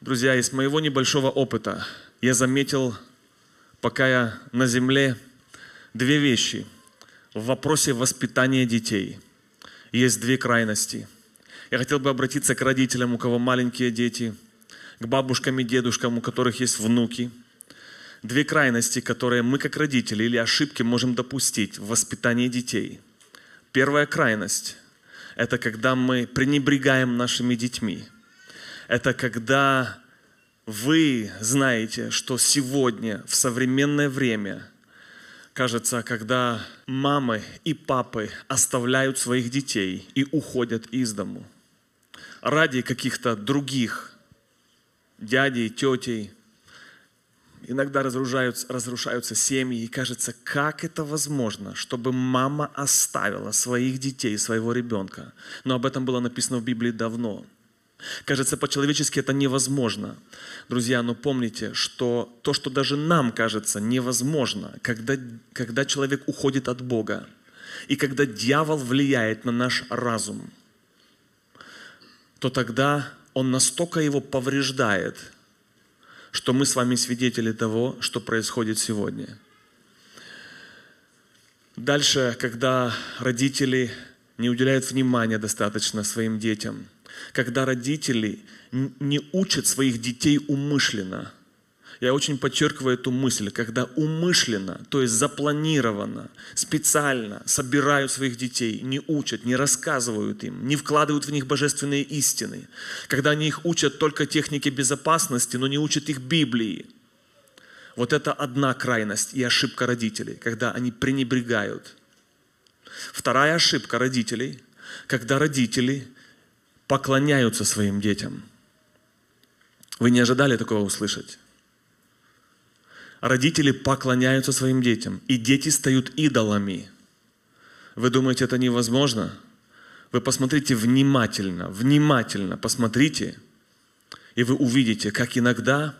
Друзья, из моего небольшого опыта я заметил, пока я на земле, две вещи. В вопросе воспитания детей есть две крайности. Я хотел бы обратиться к родителям, у кого маленькие дети, к бабушкам и дедушкам, у которых есть внуки. Две крайности, которые мы как родители или ошибки можем допустить в воспитании детей. Первая крайность – это когда мы пренебрегаем нашими детьми. Это когда вы знаете, что сегодня, в современное время, кажется, когда мамы и папы оставляют своих детей и уходят из дому ради каких-то других дядей, тетей. Иногда разрушаются семьи, и кажется, как это возможно, чтобы мама оставила своих детей, своего ребенка. Но об этом было написано в Библии давно. Кажется, по-человечески это невозможно. Друзья, но помните, что то, что даже нам кажется невозможно, когда человек уходит от Бога, и когда дьявол влияет на наш разум, то тогда он настолько его повреждает, что мы с вами свидетели того, что происходит сегодня. Дальше, когда родители не уделяют внимания достаточно своим детям, когда родители не учат своих детей умышленно. Я очень подчеркиваю эту мысль, когда умышленно, то есть запланированно, специально собирают своих детей, не учат, не рассказывают им, не вкладывают в них божественные истины. Когда они их учат только технике безопасности, но не учат их Библии. Вот это одна крайность и ошибка родителей, когда они пренебрегают. Вторая ошибка родителей, когда родители поклоняются своим детям. Вы не ожидали такого услышать? Родители поклоняются своим детям, и дети стают идолами. Вы думаете, это невозможно? Вы посмотрите внимательно посмотрите, и вы увидите, как иногда,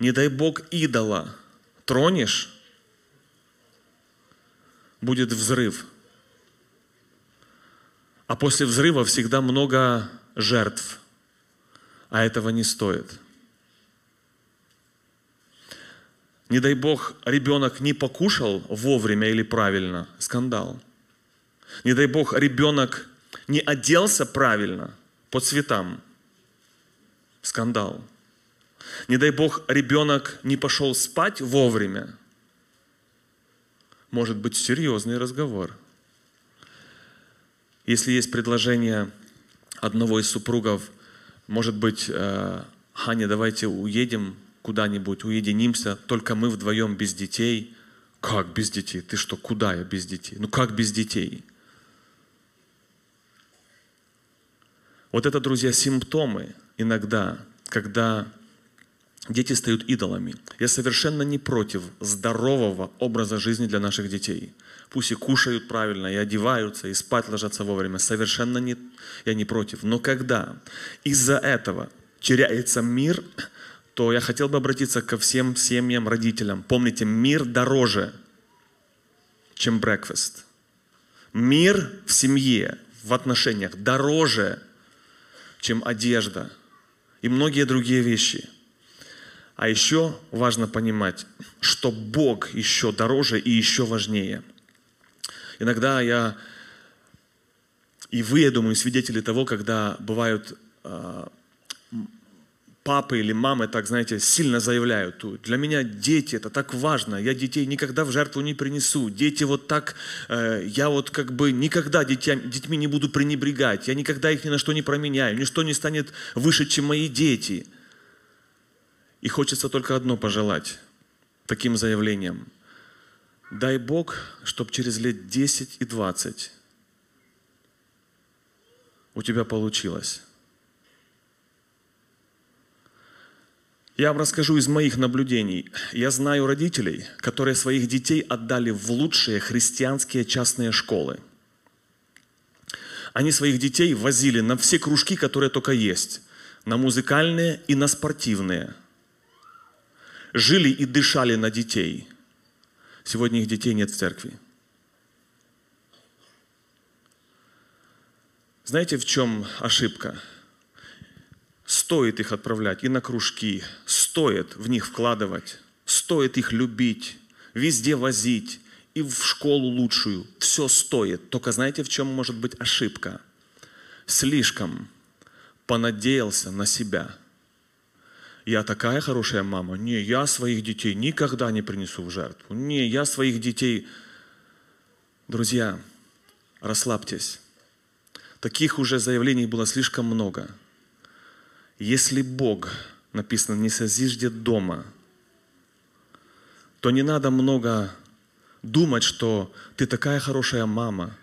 не дай Бог, идола тронешь, будет взрыв. А после взрыва всегда много жертв, а этого не стоит. Не дай Бог, ребенок не покушал вовремя или правильно, скандал. Не дай Бог, ребенок не оделся правильно по цветам, скандал. Не дай Бог, ребенок не пошел спать вовремя, может быть серьезный разговор. Если есть предложение одного из супругов, может быть, Ханя, давайте уедем куда-нибудь, уединимся, только мы вдвоем без детей. Как без детей? Ты что, куда я без детей? Ну как без детей? Вот это, друзья, симптомы иногда, когда дети стают идолами. Я совершенно не против здорового образа жизни для наших детей. Пусть и кушают правильно, и одеваются, и спать ложатся вовремя. Совершенно не, я не против. Но когда из-за этого теряется мир, то я хотел бы обратиться ко всем семьям, родителям. Помните, мир дороже, чем breakfast. Мир в семье, в отношениях дороже, чем одежда и многие другие вещи. А еще важно понимать, что Бог еще дороже и еще важнее. Иногда я думаю, свидетели того, когда бывают папы или мамы, так, знаете, сильно заявляют. Для меня дети, это так важно, я детей никогда в жертву не принесу. Дети вот так, я вот как бы никогда детьми не буду пренебрегать, я никогда их ни на что не променяю, ничто не станет выше, чем мои дети. И хочется только одно пожелать таким заявлением. Дай Бог, чтобы через лет 10 и 20 у тебя получилось. Я вам расскажу из моих наблюдений. Я знаю родителей, которые своих детей отдали в лучшие христианские частные школы. Они своих детей возили на все кружки, которые только есть, на музыкальные и на спортивные. Жили и дышали на детей. Сегодня их детей нет в церкви. Знаете, в чем ошибка? Стоит их отправлять и на кружки, стоит в них вкладывать, стоит их любить, везде возить, и в школу лучшую. Все стоит. Только знаете, в чем может быть ошибка? Слишком понадеялся на себя. Я такая хорошая мама. Не, я своих детей никогда не принесу в жертву. Не, я своих детей... Друзья, расслабьтесь. Таких уже заявлений было слишком много. Если Бог, написано, не созиждет дома, то не надо много думать, что ты такая хорошая мама,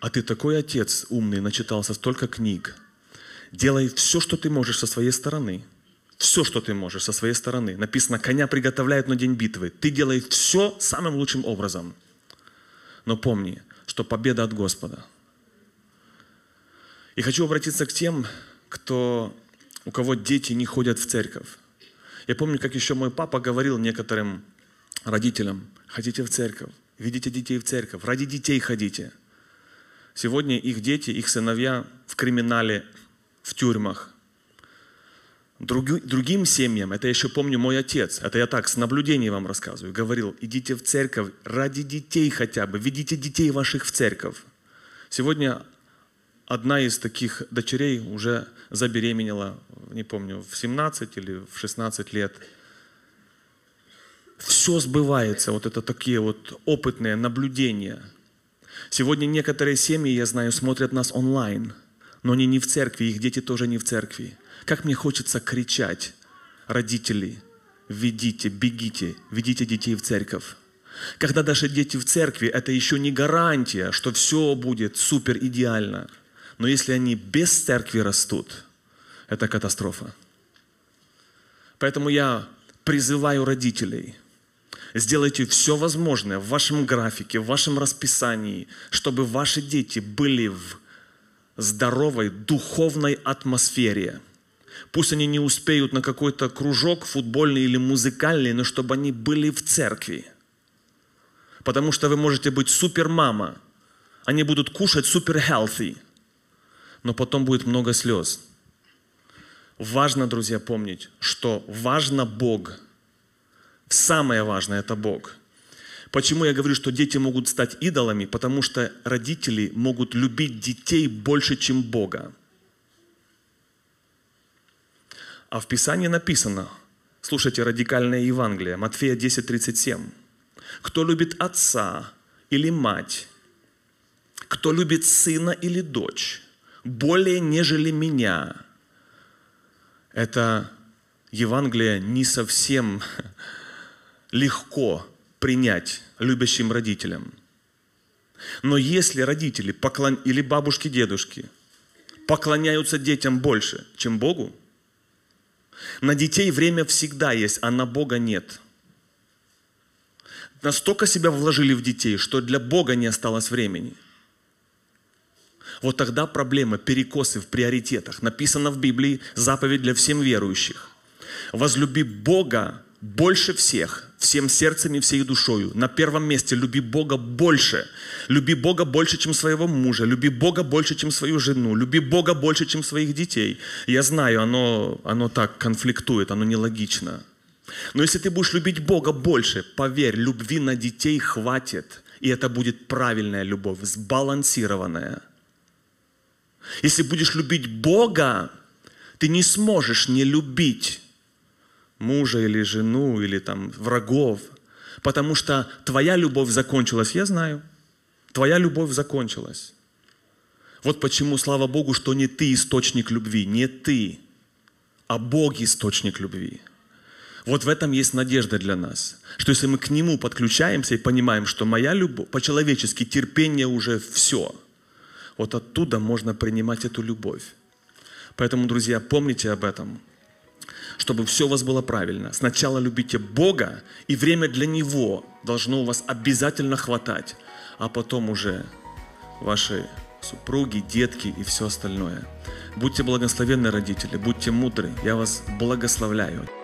а ты такой отец умный, начитался столько книг. Делай все, что ты можешь со своей стороны. Все, что ты можешь со своей стороны. Написано, коня приготовляют на день битвы. Ты делай все самым лучшим образом. Но помни, что победа от Господа. И хочу обратиться к тем, у кого дети не ходят в церковь. Я помню, как еще мой папа говорил некоторым родителям: ходите в церковь, ведите детей в церковь, ради детей ходите. Сегодня их дети, их сыновья в криминале, в тюрьмах. Другим семьям, это я еще помню мой отец, это я так с наблюдения вам рассказываю, говорил: идите в церковь ради детей хотя бы, ведите детей ваших в церковь. Сегодня одна из таких дочерей уже забеременела, не помню, в 17 или в 16 лет. Все сбывается, вот это такие вот опытные наблюдения. Сегодня некоторые семьи, я знаю, смотрят нас онлайн, но они не в церкви, их дети тоже не в церкви. Как мне хочется кричать: родители, ведите, бегите, ведите детей в церковь. Когда даже дети в церкви, это еще не гарантия, что все будет супер идеально. Но если они без церкви растут, это катастрофа. Поэтому я призываю родителей: сделайте все возможное в вашем графике, в вашем расписании, чтобы ваши дети были в здоровой духовной атмосфере. Пусть они не успеют на какой-то кружок футбольный или музыкальный, но чтобы они были в церкви. Потому что вы можете быть супермама. Они будут кушать супер healthy. Но потом будет много слез. Важно, друзья, помнить, что важно Бог. Самое важное – это Бог. Почему я говорю, что дети могут стать идолами? Потому что родители могут любить детей больше, чем Бога. А в Писании написано, слушайте, радикальное Евангелие, Матфея 10:37. Кто любит отца или мать, кто любит сына или дочь, более нежели меня. Это Евангелие не совсем легко принять любящим родителям. Но если родители или бабушки, дедушки поклоняются детям больше, чем Богу, на детей время всегда есть, а на Бога нет. Настолько себя вложили в детей, что для Бога не осталось времени. Вот тогда проблема, перекосы в приоритетах. Написано в Библии, заповедь для всем верующих. Возлюби Бога больше всех, всем сердцем и всей душою. На первом месте люби Бога больше. Люби Бога больше, чем своего мужа. Люби Бога больше, чем свою жену. Люби Бога больше, чем своих детей. Я знаю, оно так конфликтует, оно нелогично. Но если ты будешь любить Бога больше, поверь, любви на детей хватит. И это будет правильная любовь, сбалансированная. Если будешь любить Бога, ты не сможешь не любить мужа или жену, или там врагов, потому что твоя любовь закончилась, я знаю. Твоя любовь закончилась. Вот почему, слава Богу, что не ты источник любви, не ты, а Бог источник любви. Вот в этом есть надежда для нас, что если мы к Нему подключаемся и понимаем, что моя любовь, по-человечески терпение уже все, вот оттуда можно принимать эту любовь. Поэтому, друзья, помните об этом, чтобы все у вас было правильно. Сначала любите Бога, и время для Него должно у вас обязательно хватать, а потом уже ваши супруги, детки и все остальное. Будьте благословенны, родители, будьте мудры. Я вас благословляю.